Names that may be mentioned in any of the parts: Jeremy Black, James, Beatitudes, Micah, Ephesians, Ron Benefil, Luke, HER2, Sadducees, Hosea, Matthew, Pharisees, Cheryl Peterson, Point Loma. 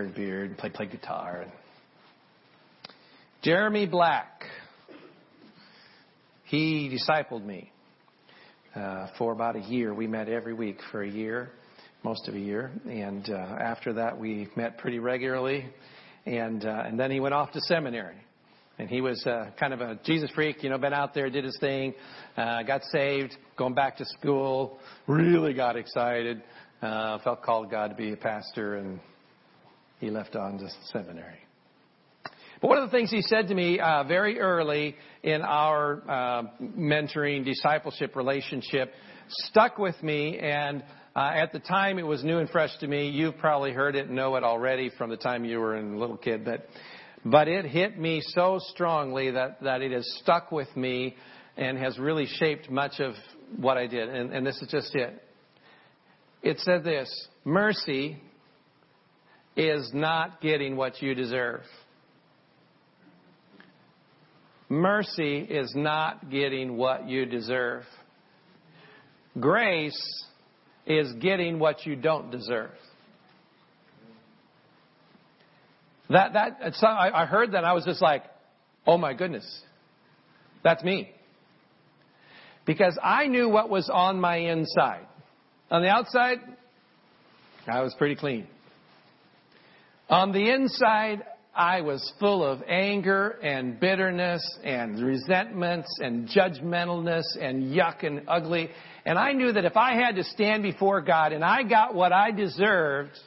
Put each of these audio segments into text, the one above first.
and beard and played guitar. Jeremy Black. He discipled me for about a year. We met every week for a year, most of a year. And after that, we met pretty regularly. And then he went off to seminary. And he was kind of a Jesus freak, you know, been out there, did his thing, got saved, going back to school, really got excited, felt called of God to be a pastor, and he left on to seminary. But one of the things he said to me very early in our mentoring, discipleship relationship stuck with me, and at the time it was new and fresh to me. You've probably heard it and know it already from the time you were a little kid, But it hit me so strongly that it has stuck with me and has really shaped much of what I did. And this is just it. It said this: mercy is not getting what you deserve. Mercy is not getting what you deserve. Grace is getting what you don't deserve. I heard that, I was just like, oh my goodness, that's me. Because I knew what was on my inside. On the outside, I was pretty clean. On the inside, I was full of anger and bitterness and resentments and judgmentalness and yuck and ugly. And I knew that if I had to stand before God and I got what I deserved,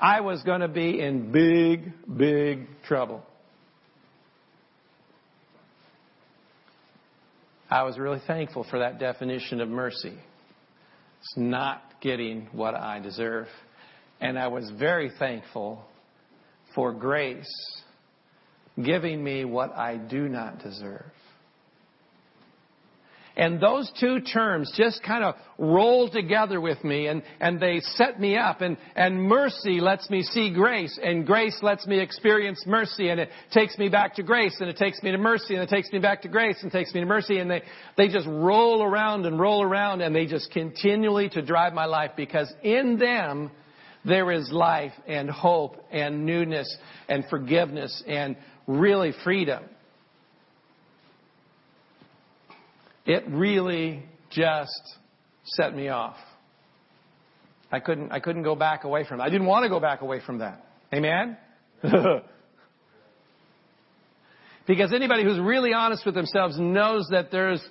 I was going to be in big, big trouble. I was really thankful for that definition of mercy. It's not getting what I deserve. And I was very thankful for grace giving me what I do not deserve. And those two terms just kind of roll together with me, and they set me up. And mercy lets me see grace, and grace lets me experience mercy, and it takes me back to grace, and it takes me to mercy, and it takes me back to grace, and it takes me to mercy. And they just roll around, and they just continually to drive my life, because in them there is life and hope and newness and forgiveness and really freedom. It really just set me off. I couldn't go back away from it. I didn't want to go back away from that. Amen? Because anybody who's really honest with themselves knows that there's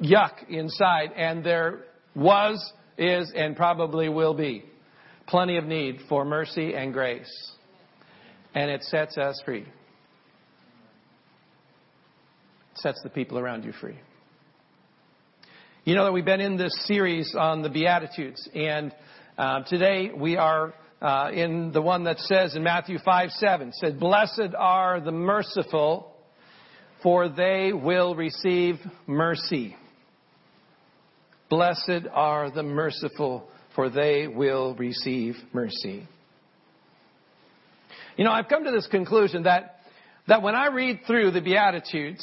yuck inside, and there was, is, and probably will be plenty of need for mercy and grace. And it sets us free. It sets the people around you free. You know that we've been in this series on the Beatitudes, and today we are in the one that says in Matthew 5:7, said, "Blessed are the merciful, for they will receive mercy." Blessed are the merciful, for they will receive mercy. You know, I've come to this conclusion that when I read through the Beatitudes,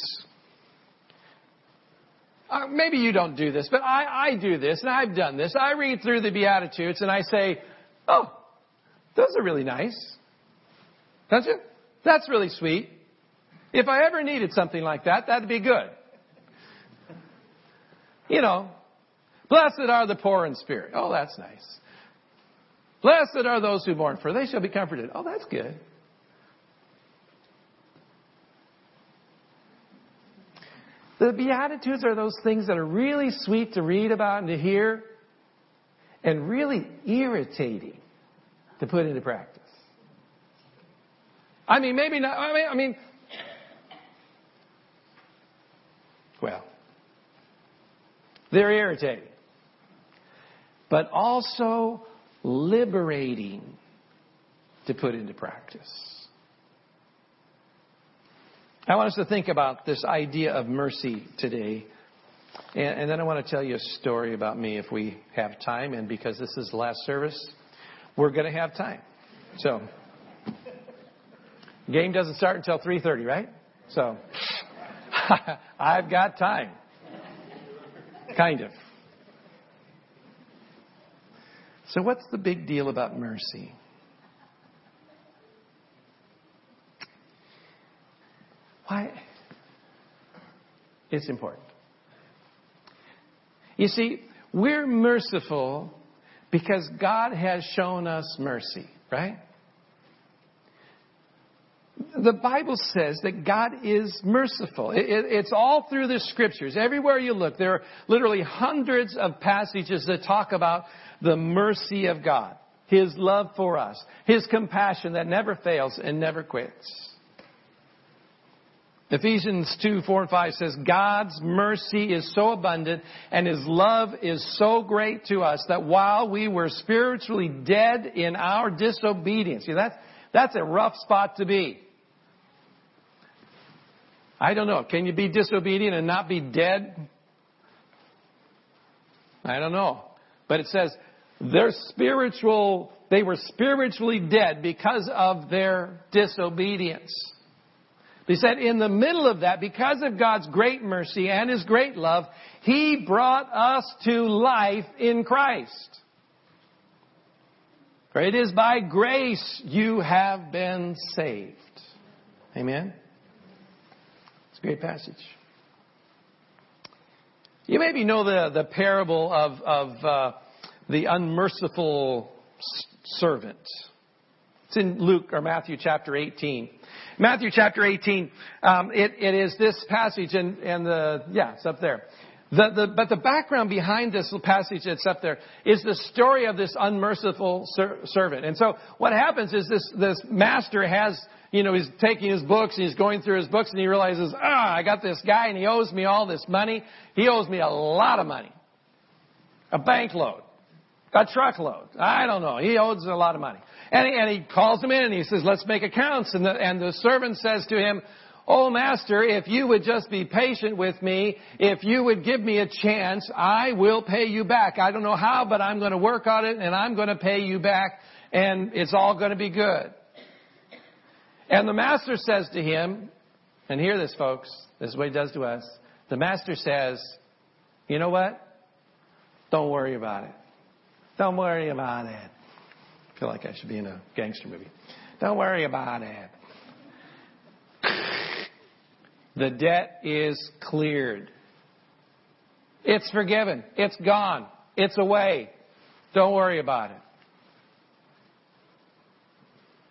maybe you don't do this, but I do this, and I've done this. I read through the Beatitudes, and I say, oh, those are really nice. Don't you? That's really sweet. If I ever needed something like that, that'd be good. You know, blessed are the poor in spirit. Oh, that's nice. Blessed are those who mourn, for they shall be comforted. Oh, that's good. The Beatitudes are those things that are really sweet to read about and to hear, and really irritating to put into practice. I mean, maybe not. I mean, well, they're irritating, but also liberating to put into practice. I want us to think about this idea of mercy today. And then I want to tell you a story about me if we have time. And because this is the last service, we're going to have time. So, game doesn't start until 3:30, right? So, I've got time. Kind of. So what's the big deal about mercy? Why? It's important. You see, we're merciful because God has shown us mercy, right? The Bible says that God is merciful. It's all through the Scriptures. Everywhere you look, there are literally hundreds of passages that talk about the mercy of God, His love for us, His compassion that never fails and never quits. Ephesians 2:4-5 says, God's mercy is so abundant and His love is so great to us that while we were spiritually dead in our disobedience, see, that's a rough spot to be. I don't know. Can you be disobedient and not be dead? I don't know. But it says they were spiritually dead because of their disobedience. He said, in the middle of that, because of God's great mercy and His great love, He brought us to life in Christ. For it is by grace you have been saved. Amen? It's a great passage. You maybe know the parable of the unmerciful servant. It's in Luke or Matthew chapter 18. Matthew chapter 18, it is this passage and it's up there. But the background behind this passage that's up there is the story of this unmerciful servant. And so what happens is this master has, he's taking his books and he's going through his books and he realizes, I got this guy and he owes me all this money. He owes me a lot of money. A bank load. A truckload. I don't know. He owes a lot of money. And he calls him in and he says, let's make accounts. And the servant says to him, oh, master, if you would just be patient with me, if you would give me a chance, I will pay you back. I don't know how, but I'm going to work on it and I'm going to pay you back and it's all going to be good. And the master says to him, and hear this, folks, this is what he does to us. The master says, you know what? Don't worry about it. Don't worry about it. I feel like I should be in a gangster movie. Don't worry about it. The debt is cleared. It's forgiven. It's gone. It's away. Don't worry about it.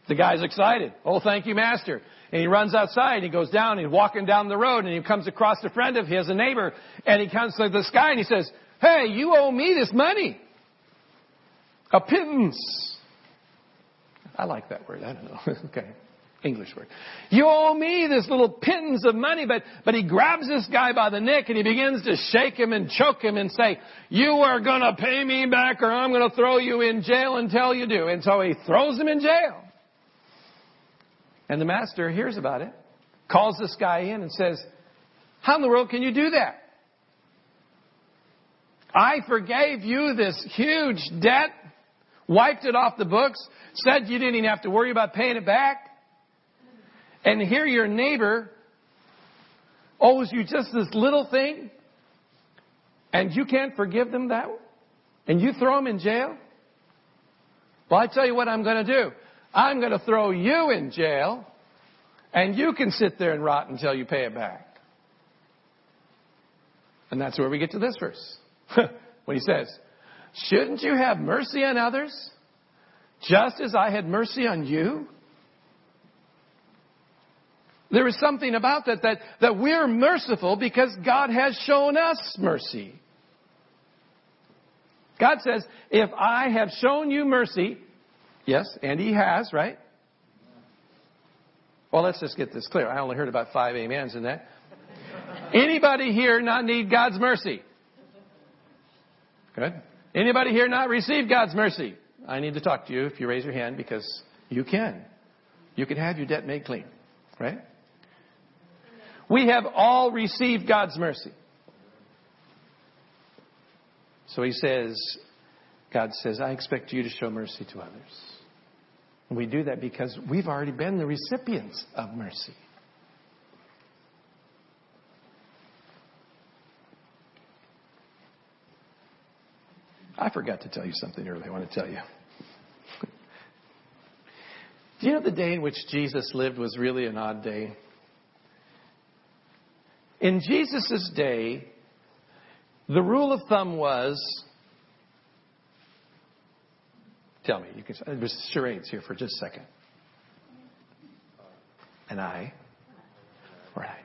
The guy's excited. Oh, thank you, master. And he runs outside. He goes down. He's walking down the road. And he comes across a friend of his, a neighbor. And he comes to this guy and he says, hey, you owe me this money. A pittance. I like that word. I don't know. Okay. English word. You owe me this little pittance of money. But he grabs this guy by the neck and he begins to shake him and choke him and say, you are going to pay me back or I'm going to throw you in jail until you do. And so he throws him in jail. And the master hears about it, calls this guy in and says, how in the world can you do that? I forgave you this huge debt. Wiped it off the books, said you didn't even have to worry about paying it back. And here your neighbor owes you just this little thing, and you can't forgive them that, and you throw them in jail? Well, I tell you what I'm going to do. I'm going to throw you in jail, and you can sit there and rot until you pay it back. And that's where we get to this verse. When he says, shouldn't you have mercy on others, just as I had mercy on you? There is something about that we're merciful because God has shown us mercy. God says, if I have shown you mercy, yes, and He has, right? Well, let's just get this clear. I only heard about 5 amens in that. Anybody here not need God's mercy? Good. Anybody here not receive God's mercy? I need to talk to you if you raise your hand because you can. You can have your debt made clean, right? We have all received God's mercy. So God says, I expect you to show mercy to others. And we do that because we've already been the recipients of mercy. I forgot to tell you something earlier I want to tell you. Do you know the day in which Jesus lived was really an odd day? In Jesus' day, the rule of thumb was, tell me, you can, it was charades here for just a second. An eye for an eye.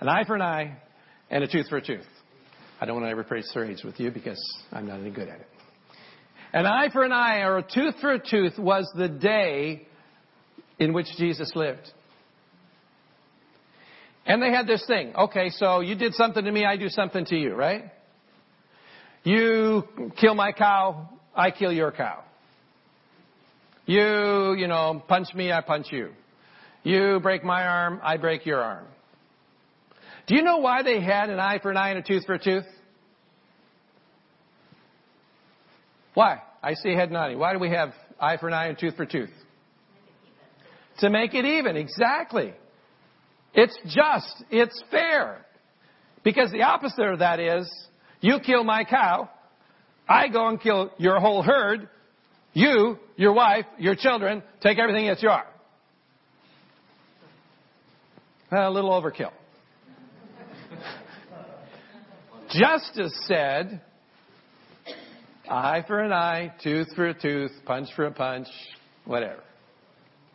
An eye for an eye and a tooth for a tooth. I don't want to ever play charades with you because I'm not any good at it. An eye for an eye or a tooth for a tooth was the day in which Jesus lived. And they had this thing. Okay, so you did something to me, I do something to you, right? You kill my cow, I kill your cow. You know, punch me, I punch you. You break my arm, I break your arm. Do you know why they had an eye for an eye and a tooth for a tooth? Why? I see a head nodding. Why do we have eye for an eye and tooth for tooth? To make it even. Exactly. It's just. It's fair. Because the opposite of that is, you kill my cow, I go and kill your whole herd, you, your wife, your children, take everything that's yours. A little overkill. Justice said, eye for an eye, tooth for a tooth, punch for a punch, whatever.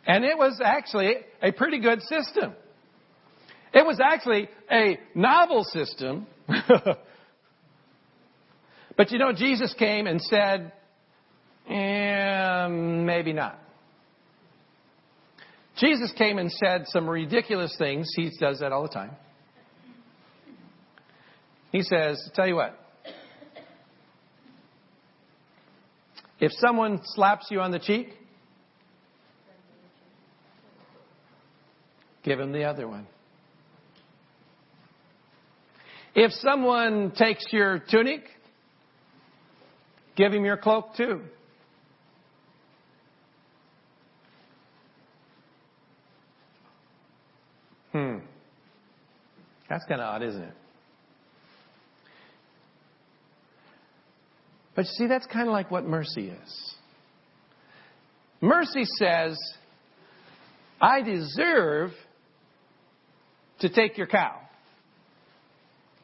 And it was actually a pretty good system. It was actually a novel system. But you know, Jesus came and said, maybe not. Jesus came and said some ridiculous things. He does that all the time. He says, tell you what. If someone slaps you on the cheek, give him the other one. If someone takes your tunic, give him your cloak too. That's kind of odd, isn't it? But you see, that's kind of like what mercy is. Mercy says, I deserve to take your cow.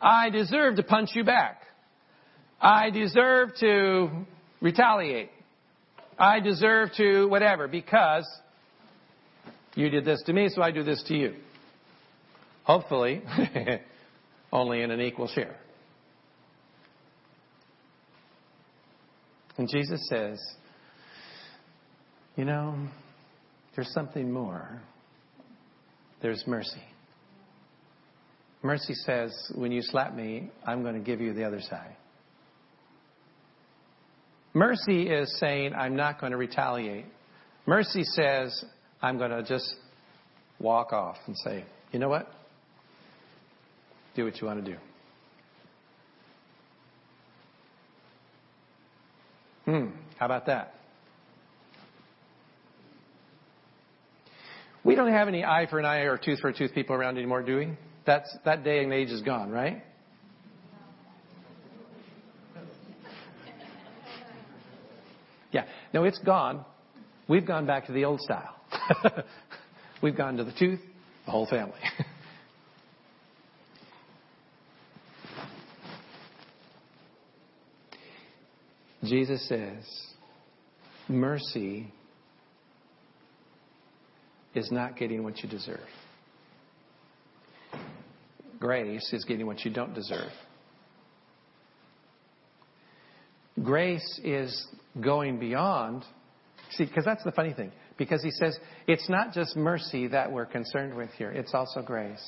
I deserve to punch you back. I deserve to retaliate. I deserve to whatever, because you did this to me, so I do this to you. Hopefully, only in an equal share. And Jesus says, you know, there's something more. There's mercy. Mercy says, when you slap me, I'm going to give you the other side. Mercy is saying, I'm not going to retaliate. Mercy says, I'm going to just walk off and say, you know what? Do what you want to do. How about that? We don't have any eye for an eye or tooth for a tooth people around anymore, do we? That day and age is gone, right? Yeah. No, it's gone. We've gone back to the old style. We've gone to the tooth, the whole family. Jesus says, mercy is not getting what you deserve. Grace is getting what you don't deserve. Grace is going beyond. See, because that's the funny thing. Because he says, it's not just mercy that we're concerned with here. It's also grace.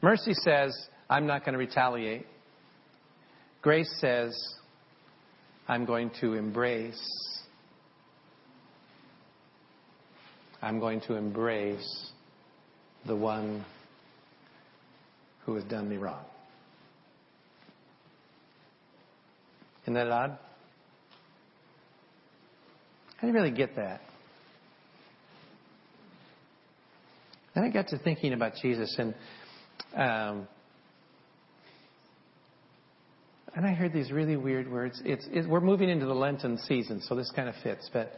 Mercy says, I'm not going to retaliate. Grace says, I'm going to embrace. I'm going to embrace the one who has done me wrong. Isn't that odd? I didn't really get that. Then I got to thinking about Jesus, and I heard these really weird words. We're moving into the Lenten season, so this kind of fits. But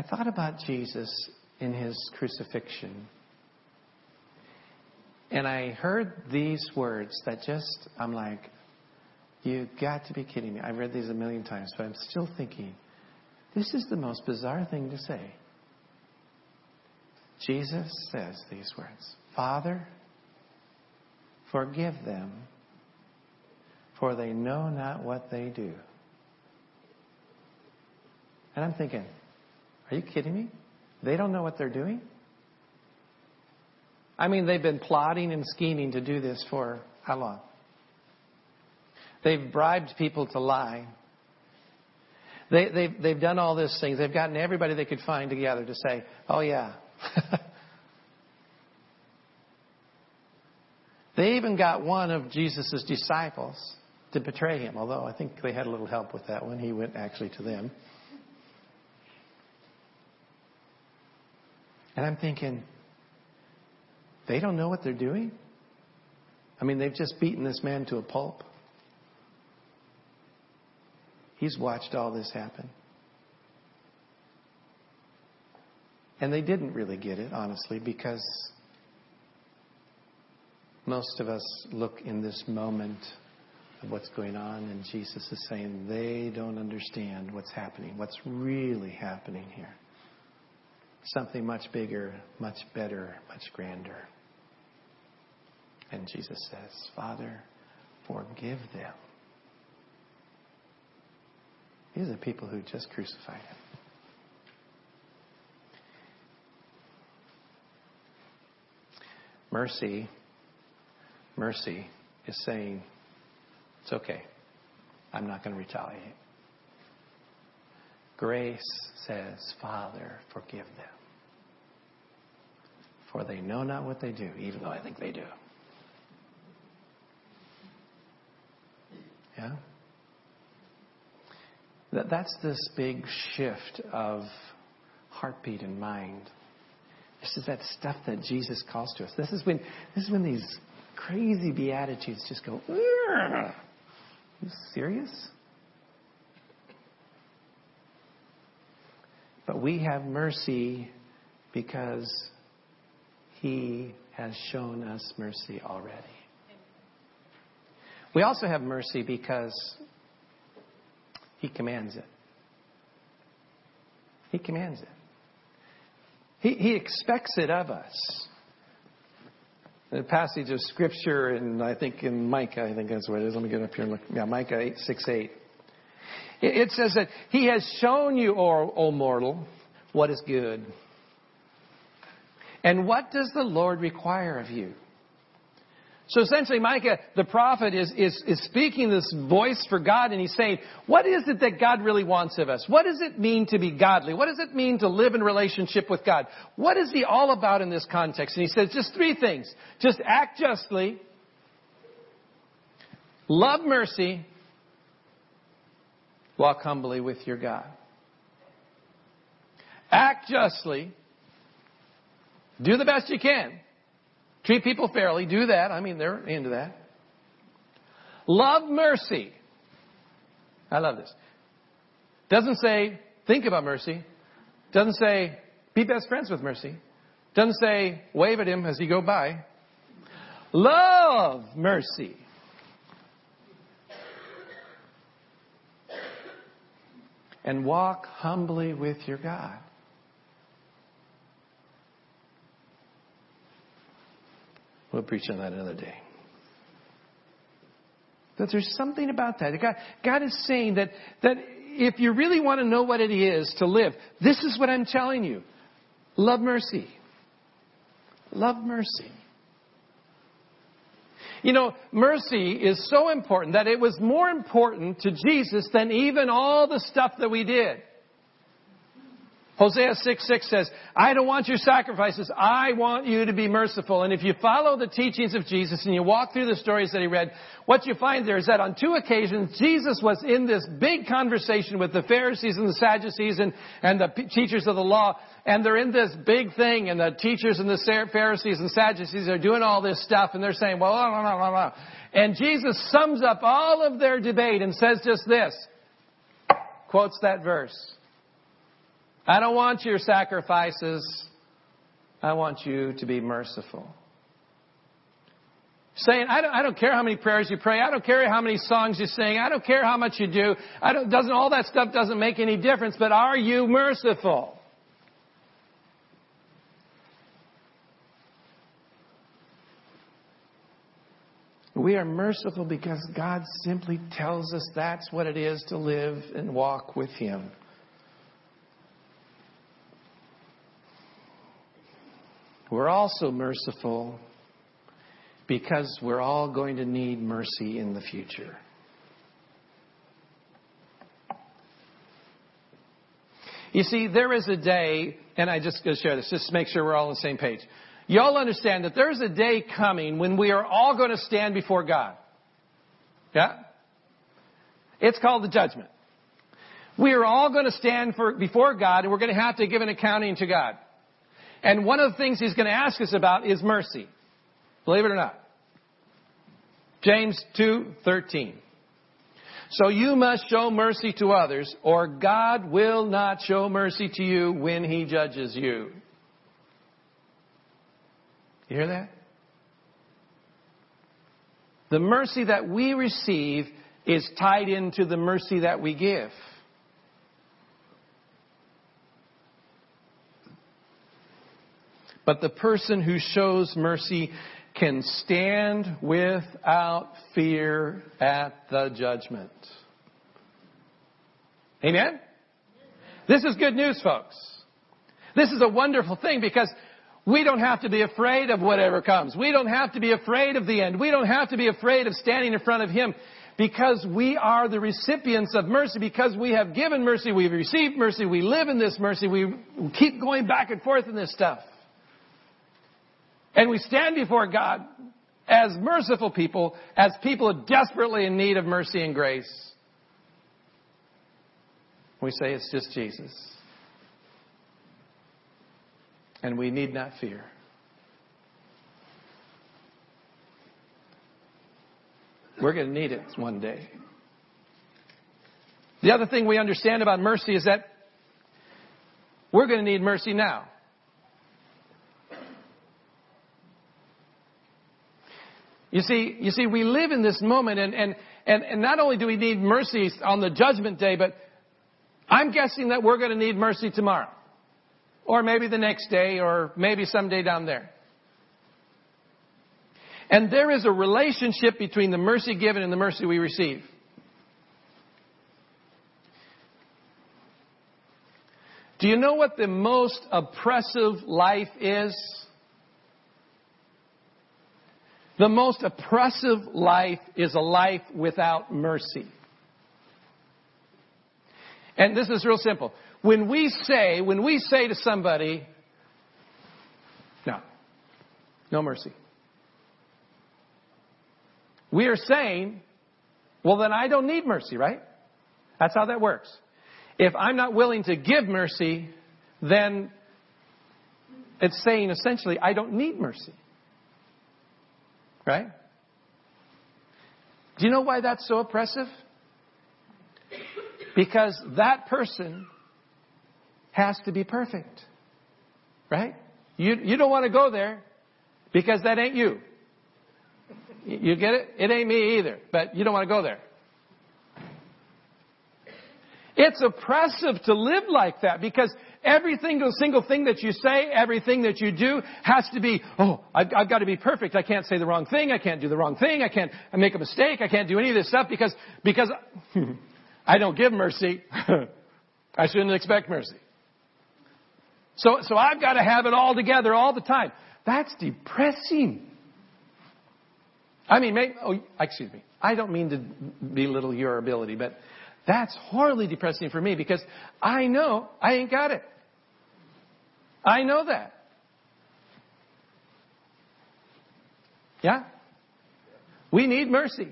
I thought about Jesus in his crucifixion. And I heard these words that just, I'm like, you got to be kidding me. I've read these a million times, but I'm still thinking, this is the most bizarre thing to say. Jesus says these words, "Father, forgive them, for they know not what they do." And I'm thinking, are you kidding me? They don't know what they're doing? I mean, they've been plotting and scheming to do this for how long? They've bribed people to lie. They've done all these things. They've gotten everybody they could find together to say, oh, yeah. They even got one of Jesus' disciples to betray him, although I think they had a little help with that one. He went actually to them. And I'm thinking, they don't know what they're doing? I mean, they've just beaten this man to a pulp. He's watched all this happen. And they didn't really get it, honestly, because most of us look in this moment of what's going on, and Jesus is saying they don't understand what's happening, what's really happening here. Something much bigger, much better, much grander. And Jesus says, "Father, forgive them." These are people who just crucified him. Mercy is saying, it's okay. I'm not going to retaliate. Grace says, "Father, forgive them. For they know not what they do," even though I think they do. Yeah? That's this big shift of heartbeat and mind. This is that stuff that Jesus calls to us. This is when these crazy Beatitudes just go, "Are you serious?" But we have mercy because he has shown us mercy already. We also have mercy because he commands it. He commands it. He expects it of us. The passage of Scripture, and I think in Micah, I think that's what it is. Let me get up here and look. Yeah, Micah 8:6-8. It says that he has shown you, O mortal, what is good. And what does the Lord require of you? So essentially, Micah, the prophet, is speaking this voice for God, and he's saying, what is it that God really wants of us? What does it mean to be godly? What does it mean to live in relationship with God? What is he all about in this context? And he says just three things. Just act justly, love mercy, walk humbly with your God. Act justly, do the best you can. Treat people fairly. Do that. I mean, they're into that. Love mercy. I love this. Doesn't say, think about mercy. Doesn't say, be best friends with mercy. Doesn't say, wave at him as you go by. Love mercy. And walk humbly with your God. We'll preach on that another day. But there's something about that. God is saying that if you really want to know what it is to live, this is what I'm telling you. Love mercy. Love mercy. You know, mercy is so important that it was more important to Jesus than even all the stuff that we did. Hosea 6:6 says, "I don't want your sacrifices. I want you to be merciful." And if you follow the teachings of Jesus and you walk through the stories that he read, what you find there is that on two occasions, Jesus was in this big conversation with the Pharisees and the Sadducees and the teachers of the law. And they're in this big thing. And the teachers and the Pharisees and Sadducees are doing all this stuff. And they're saying, well, blah, blah, blah, blah. And Jesus sums up all of their debate and says just this. Quotes that verse. I don't want your sacrifices. I want you to be merciful. Saying, I don't care how many prayers you pray. I don't care how many songs you sing. I don't care how much you do. All that stuff doesn't make any difference. But are you merciful? We are merciful because God simply tells us that's what it is to live and walk with Him. We're also merciful because we're all going to need mercy in the future. You see, there is a day, and I'm just going to share this, just to make sure we're all on the same page. You all understand that there's a day coming when we are all going to stand before God. Yeah? It's called the judgment. We are all going to stand before God, and we're going to have to give an accounting to God. And one of the things He's going to ask us about is mercy. Believe it or not. James 2:13. So you must show mercy to others, or God will not show mercy to you when He judges you. You hear that? The mercy that we receive is tied into the mercy that we give. But the person who shows mercy can stand without fear at the judgment. Amen? This is good news, folks. This is a wonderful thing because we don't have to be afraid of whatever comes. We don't have to be afraid of the end. We don't have to be afraid of standing in front of Him because we are the recipients of mercy. Because we have given mercy, we've received mercy, we live in this mercy, we keep going back and forth in this stuff. And we stand before God as merciful people, as people desperately in need of mercy and grace. We say it's just Jesus. And we need not fear. We're going to need it one day. The other thing we understand about mercy is that we're going to need mercy now. You see, we live in this moment, and not only do we need mercy on the judgment day, but I'm guessing that we're going to need mercy tomorrow. Or maybe the next day, or maybe someday down there. And there is a relationship between the mercy given and the mercy we receive. Do you know what the most oppressive life is? The most oppressive life is a life without mercy. And this is real simple. When we say to somebody, no mercy, we are saying, well, then I don't need mercy, right? That's how that works. If I'm not willing to give mercy, then it's saying essentially, I don't need mercy. Right? Do you know why that's so oppressive? Because that person has to be perfect. Right? You don't want to go there because that ain't you. You get it? It ain't me either, but you don't want to go there. It's oppressive to live like that because every single thing that you say, everything that you do has to be, I've got to be perfect. I can't say the wrong thing. I can't do the wrong thing. I can't make a mistake. I can't do any of this stuff because I don't give mercy. I shouldn't expect mercy. So I've got to have it all together all the time. That's depressing. I mean, excuse me. I don't mean to belittle your ability, but that's horribly depressing for me because I know I ain't got it. I know that. Yeah? We need mercy.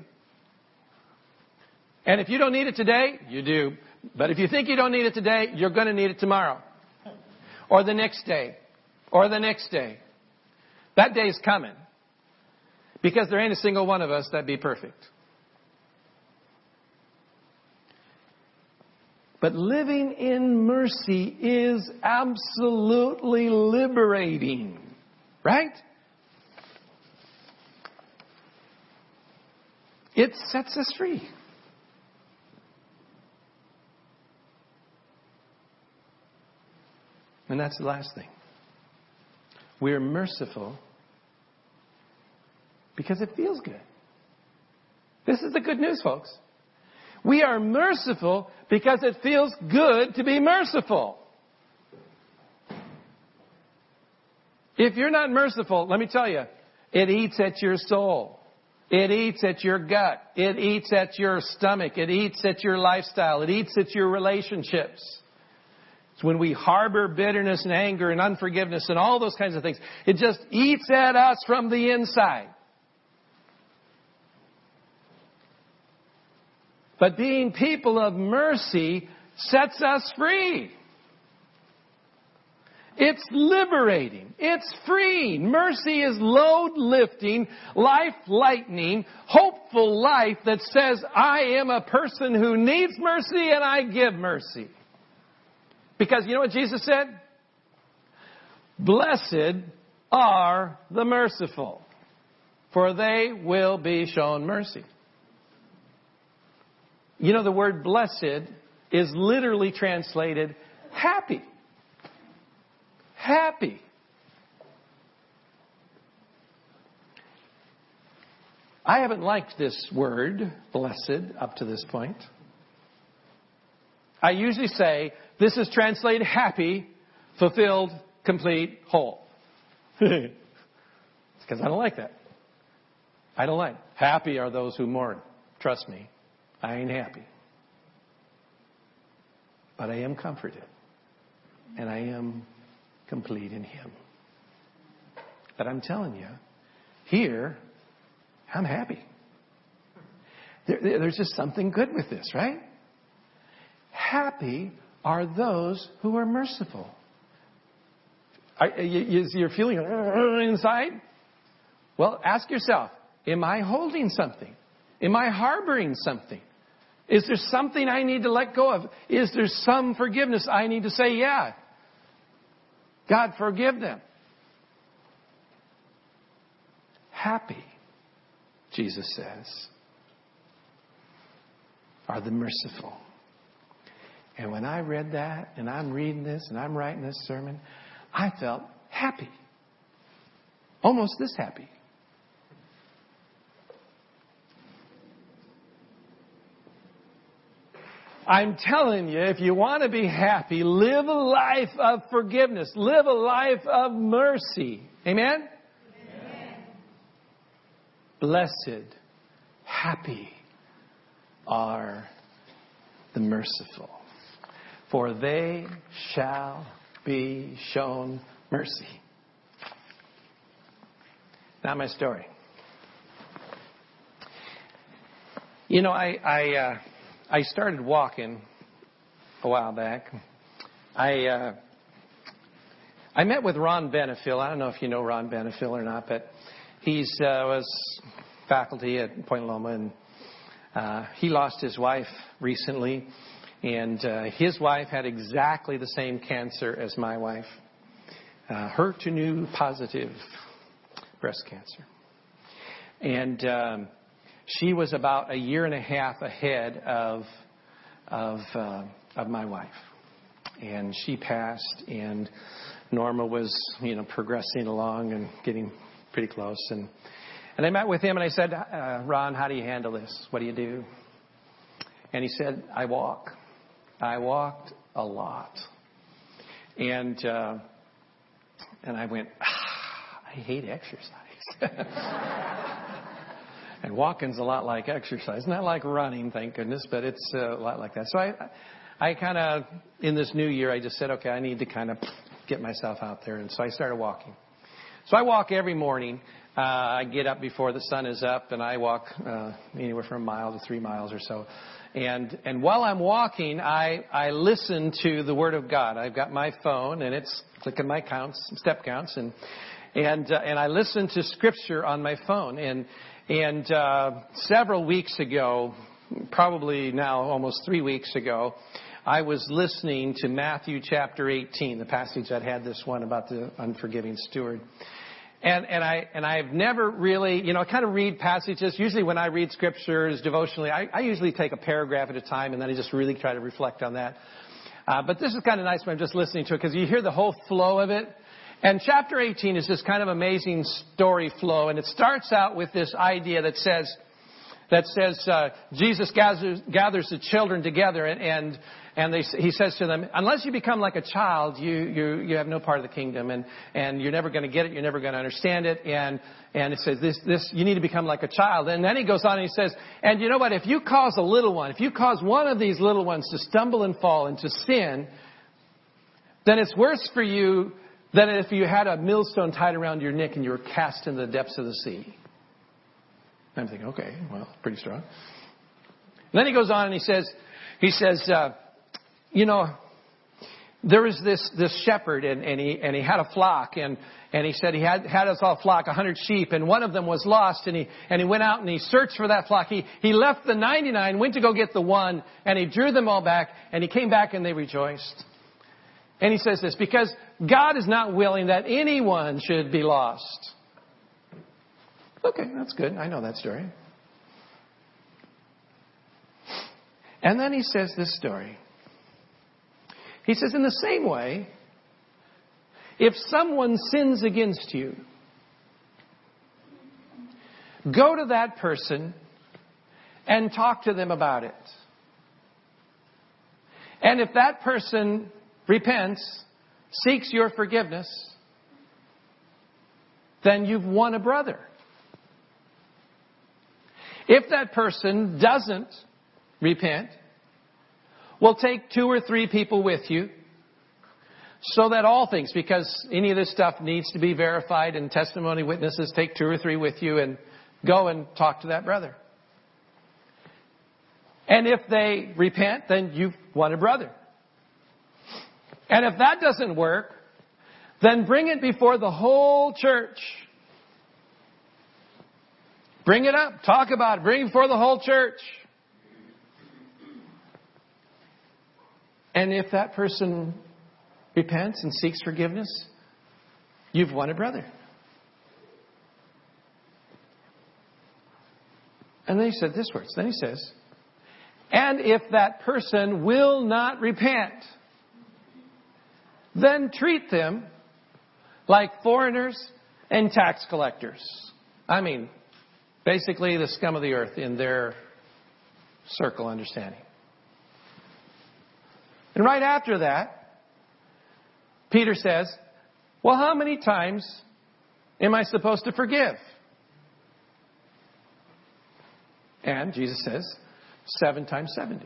And if you don't need it today, you do. But if you think you don't need it today, you're going to need it tomorrow. Or the next day. Or the next day. That day is coming. Because there ain't a single one of us that'd be perfect. But living in mercy is absolutely liberating, right? It sets us free. And that's the last thing. We are merciful because it feels good. This is the good news, folks. We are merciful because it feels good to be merciful. If you're not merciful, let me tell you, it eats at your soul. It eats at your gut. It eats at your stomach. It eats at your lifestyle. It eats at your relationships. It's when we harbor bitterness and anger and unforgiveness and all those kinds of things. It just eats at us from the inside. But being people of mercy sets us free. It's liberating. It's free. Mercy is load-lifting, life-lightening, hopeful life that says, I am a person who needs mercy and I give mercy. Because you know what Jesus said? Blessed are the merciful, for they will be shown mercy. You know, the word blessed is literally translated happy. Happy. I haven't liked this word, blessed, up to this point. I usually say, this is translated happy, fulfilled, complete, whole. It's because I don't like that. I don't like it. Happy are those who mourn. Trust me. I ain't happy. But I am comforted. And I am complete in Him. But I'm telling you, here, I'm happy. There's just something good with this, right? Happy are those who are merciful. You're feeling inside? Well, ask yourself, am I holding something? Am I harboring something? Is there something I need to let go of? Is there some forgiveness I need to say, yeah, God, forgive them? Happy, Jesus says, are the merciful. And when I read that, and I'm reading this, and I'm writing this sermon, I felt happy. Almost this happy. I'm telling you, if you want to be happy, live a life of forgiveness. Live a life of mercy. Amen? Amen. Blessed, happy are the merciful, for they shall be shown mercy. Now my story. You know, I started walking a while back. I met with Ron Benefil. I don't know if you know Ron Benefil or not, but he's was faculty at Point Loma, and he lost his wife recently. And his wife had exactly the same cancer as my wife, HER2 positive breast cancer. And she was about a year and a half ahead of my wife, and she passed. And Norma was, you know, progressing along and getting pretty close. And I met with him, and I said, Ron, how do you handle this? What do you do? And he said, I walk. I walked a lot. And I went, I hate exercise. And walking's a lot like exercise. Not like running, thank goodness, but it's a lot like that. So I kind of, in this new year, I just said, okay, I need to kind of get myself out there. And so I started walking. So I walk every morning. I get up before the sun is up, and I walk anywhere from a mile to 3 miles or so. And while I'm walking, I listen to the Word of God. I've got my phone, and it's clicking my counts, step counts, and I listen to Scripture on my phone. And several weeks ago, probably now almost 3 weeks ago, I was listening to Matthew chapter 18, the passage that had this one about the unforgiving steward. And I've never really, I kind of read passages. Usually when I read scriptures devotionally, I usually take a paragraph at a time and then I just really try to reflect on that. But this is kind of nice when I'm just listening to it because you hear the whole flow of it. And chapter 18 is this kind of amazing story flow. And it starts out with this idea that says Jesus gathers the children together and he says to them, unless you become like a child, you have no part of the kingdom and you're never going to get it. You're never going to understand it. And it says this, you need to become like a child. And then he goes on and he says, and you know what? If you cause a little one, if you cause one of these little ones to stumble and fall into sin, then it's worse for you than if you had a millstone tied around your neck and you were cast into the depths of the sea. I'm thinking, okay, well, pretty strong. And then he goes on and he says, there was this shepherd and he had a flock and he said he had us all flock, 100 sheep, and one of them was lost and he went out and he searched for that flock. He left the 99, went to go get the one, and he drew them all back and he came back and they rejoiced. And he says this, because God is not willing that anyone should be lost. Okay, that's good. I know that story. And then he says this story. He says, in the same way, if someone sins against you, go to that person and talk to them about it. And if that person repents, seeks your forgiveness, then you've won a brother. If that person doesn't repent, well, take 2 or 3 people with you so that all things, because any of this stuff needs to be verified and testimony witnesses, take 2 or 3 with you and go and talk to that brother. And if they repent, then you've won a brother. And if that doesn't work, then bring it before the whole church. Bring it up. Talk about it. Bring it before the whole church. And if that person repents and seeks forgiveness, you've won a brother. And then he said this words. Then he says, and if that person will not repent, then treat them like foreigners and tax collectors. I mean, basically the scum of the earth in their circle understanding. And right after that, Peter says, well, how many times am I supposed to forgive? And Jesus says, 7 times 70.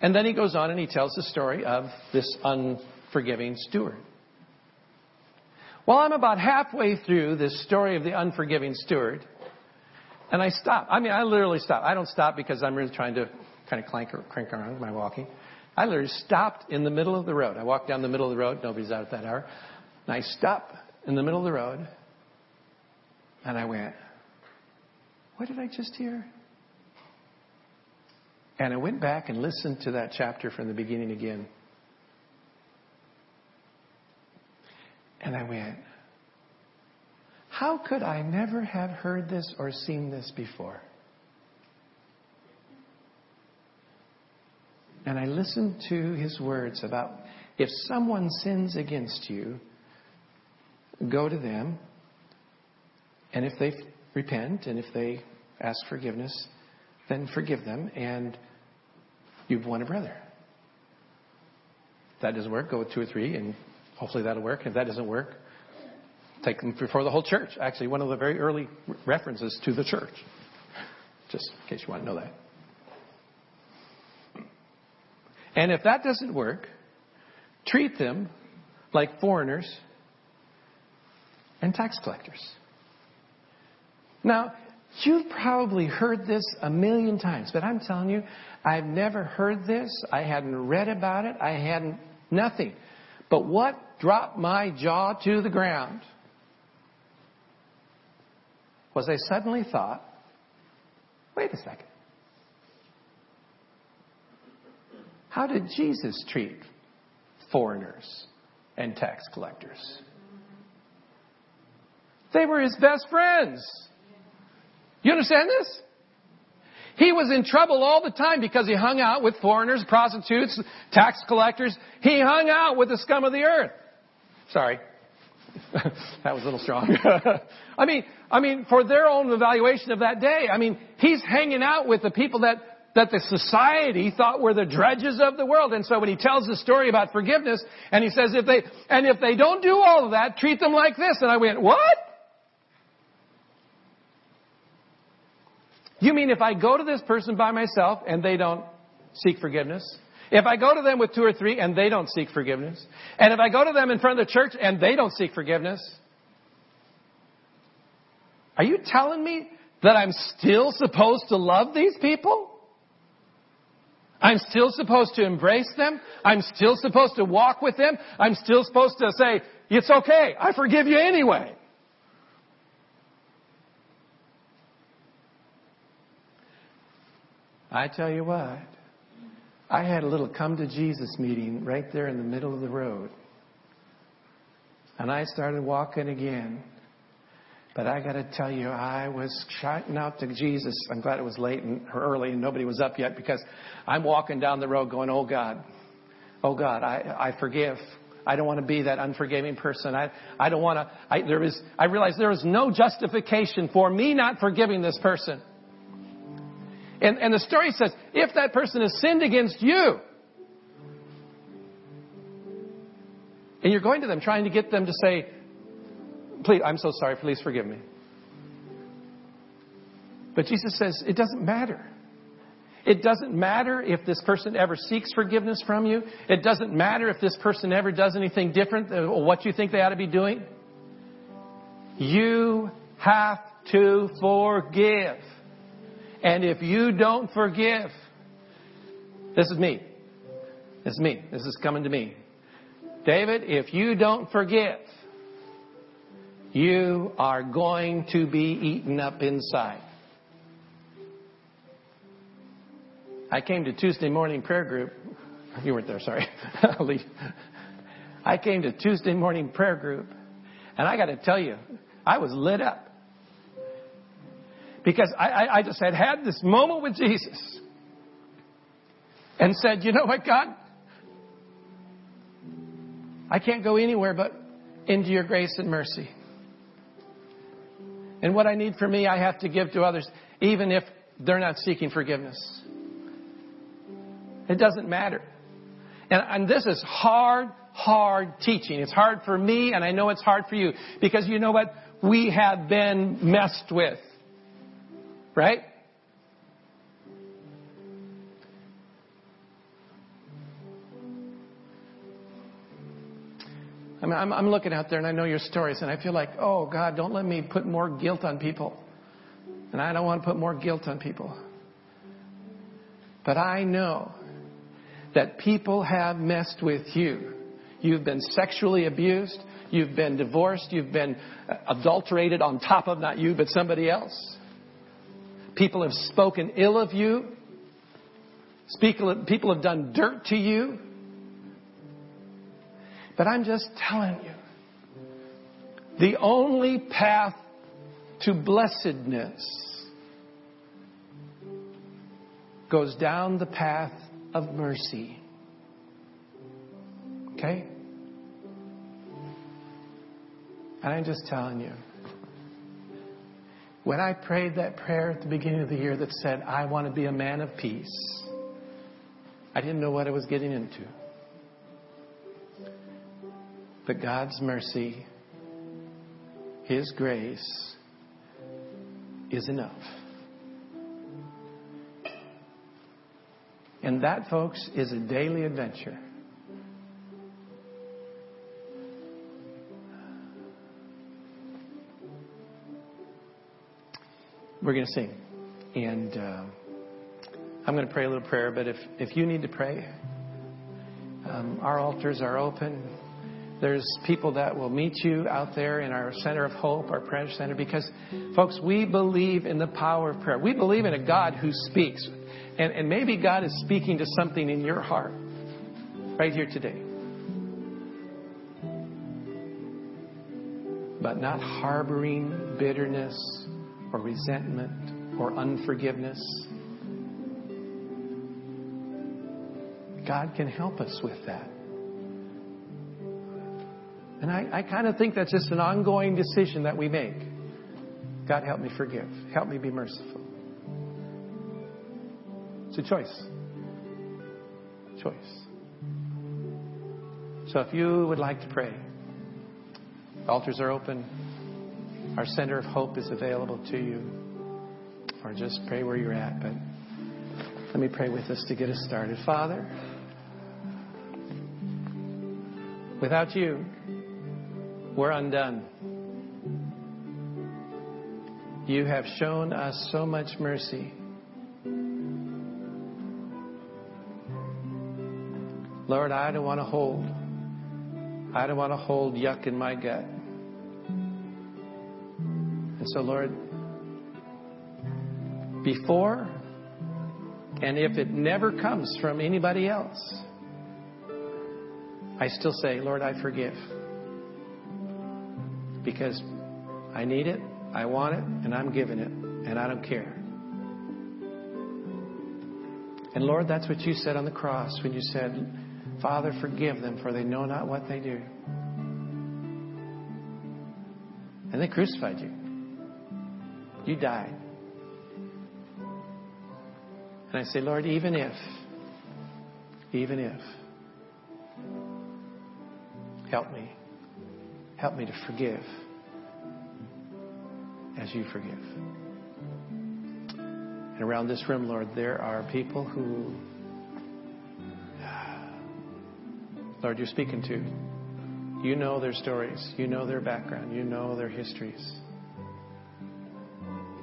And then he goes on and he tells the story of this unforgiving steward. Well, I'm about halfway through this story of the unforgiving steward. And I stop. I mean, I literally stop. I don't stop because I'm really trying to kind of crank around my walking. I literally stopped in the middle of the road. I walked down the middle of the road. Nobody's out at that hour. And I stopped in the middle of the road. And I went, what did I just hear? And I went back and listened to that chapter from the beginning again. And I went, how could I never have heard this or seen this before? And I listened to his words about if someone sins against you, go to them. And if they repent and if they ask forgiveness, then forgive them and you've won a brother. If that doesn't work, go with 2 or 3 and hopefully that'll work. If that doesn't work, take them before the whole church. Actually, one of the very early references to the church. Just in case you want to know that. And if that doesn't work, treat them like foreigners and tax collectors. Now, you've probably heard this 1,000,000 times, but I'm telling you, I've never heard this. I hadn't read about it. I hadn't nothing. But what dropped my jaw to the ground was I suddenly thought, wait a second. How did Jesus treat foreigners and tax collectors? They were his best friends. You understand this? He was in trouble all the time because he hung out with foreigners, prostitutes, tax collectors. He hung out with the scum of the earth. Sorry. That was a little strong. I mean, for their own evaluation of that day, I mean, he's hanging out with the people that the society thought were the drudges of the world. And so when he tells the story about forgiveness, and he says, if they don't do all of that, treat them like this. And I went, what? You mean if I go to this person by myself and they don't seek forgiveness? If I go to them with two or three and they don't seek forgiveness? And if I go to them in front of the church and they don't seek forgiveness? Are you telling me that I'm still supposed to love these people? I'm still supposed to embrace them. I'm still supposed to walk with them. I'm still supposed to say, it's okay. I forgive you anyway. I tell you what, I had a little come to Jesus meeting right there in the middle of the road. And I started walking again. But I got to tell you, I was shouting out to Jesus. I'm glad it was late and early and nobody was up yet, because I'm walking down the road going, oh God, I forgive. I don't want to be that unforgiving person. I don't want to. I realized there was no justification for me not forgiving this person. And the story says, if that person has sinned against you, and you're going to them trying to get them to say, please, I'm so sorry, please forgive me. But Jesus says, it doesn't matter. It doesn't matter if this person ever seeks forgiveness from you. It doesn't matter if this person ever does anything different than what you think they ought to be doing. You have to forgive. And if you don't forgive, this is me. This is coming to me. David, if you don't forgive, you are going to be eaten up inside. I came to Tuesday morning prayer group. You weren't there, sorry. I came to Tuesday morning prayer group, and I got to tell you, I was lit up. Because I just had this moment with Jesus and said, you know what, God? I can't go anywhere but into your grace and mercy. And what I need for me, I have to give to others, even if they're not seeking forgiveness. It doesn't matter. And this is hard teaching. It's hard for me, and I know it's hard for you. Because you know what? We have been messed with. Right? I mean, I'm looking out there, and I know your stories, and I feel like, oh, God, don't let me put more guilt on people. And I don't want to put more guilt on people. But I know that people have messed with you. You've been sexually abused. You've been divorced. You've been adulterated on top of, not you, but somebody else. People have spoken ill of you. People have done dirt to you. But I'm just telling you, the only path to blessedness goes down the path of mercy. Okay? And I'm just telling you, when I prayed that prayer at the beginning of the year that said, I want to be a man of peace, I didn't know what I was getting into. But God's mercy, His grace, is enough. And that, folks, is a daily adventure. We're going to sing. And I'm going to pray a little prayer, but if you need to pray, our altars are open. There's people that will meet you out there in our Center of Hope, our prayer center, because, folks, we believe in the power of prayer. We believe in a God who speaks. And maybe God is speaking to something in your heart right here today. But not harboring bitterness or resentment or unforgiveness. God can help us with that. And I kind of think that's just an ongoing decision that we make. God, help me forgive. Help me be merciful. It's a choice. So if you would like to pray, altars are open. Our center of hope is available to you. Or just pray where you're at. But let me pray with us to get us started. Father, without you, we're undone. You have shown us so much mercy. Lord, I don't want to hold yuck in my gut. And so, Lord, before and if it never comes from anybody else, I still say, Lord, I forgive. Because I need it, I want it, and I'm giving it, and I don't care. And Lord, that's what you said on the cross when you said, Father, forgive them, for they know not what they do. And they crucified you. You died. And I say, Lord, even if, help me to forgive as you forgive. And around this room, Lord, there are people who, Lord, you're speaking to. You know their stories. You know their background. You know their histories.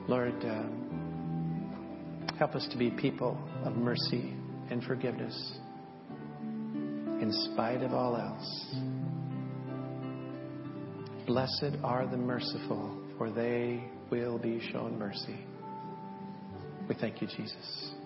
Lord, help us to be people of mercy and forgiveness in spite of all else. Blessed are the merciful, for they will be shown mercy. We thank you, Jesus.